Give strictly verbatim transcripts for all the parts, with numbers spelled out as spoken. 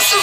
I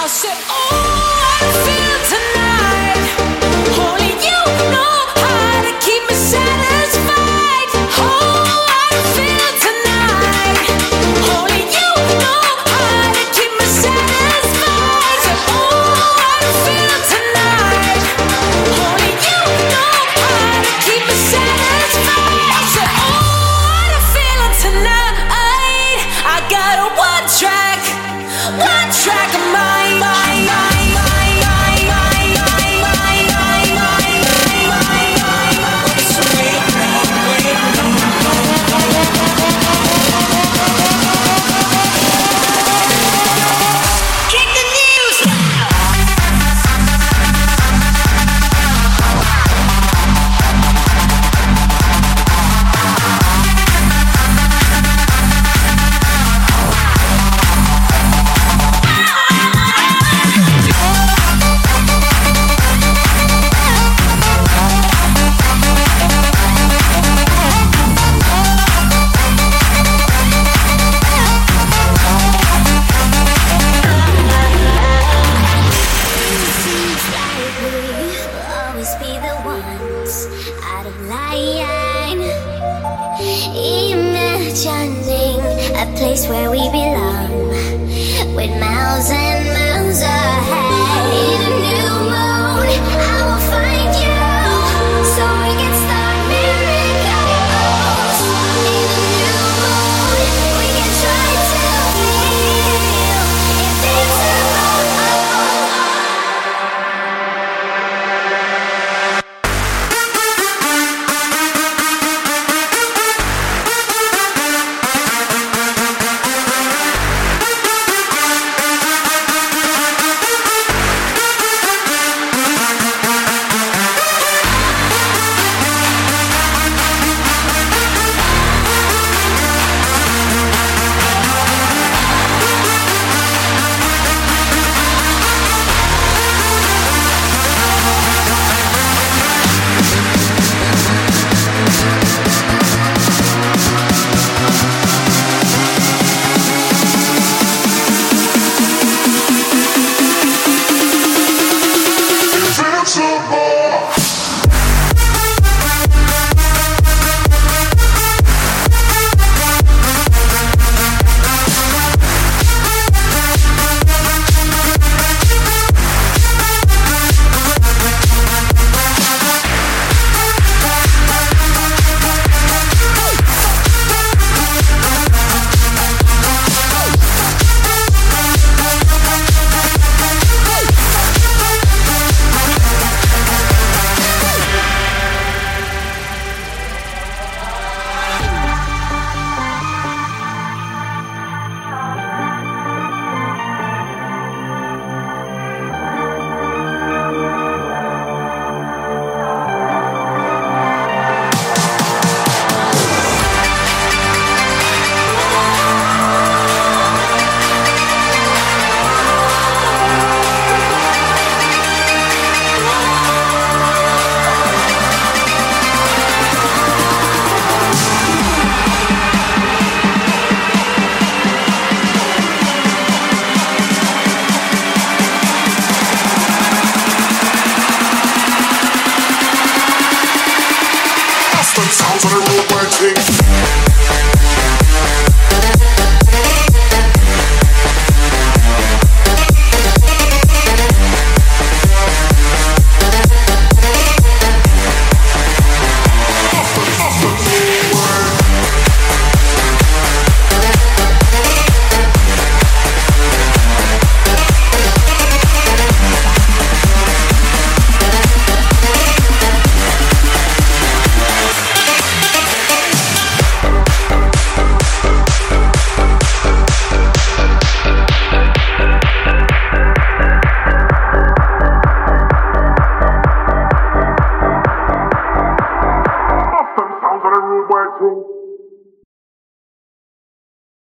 I said, oh!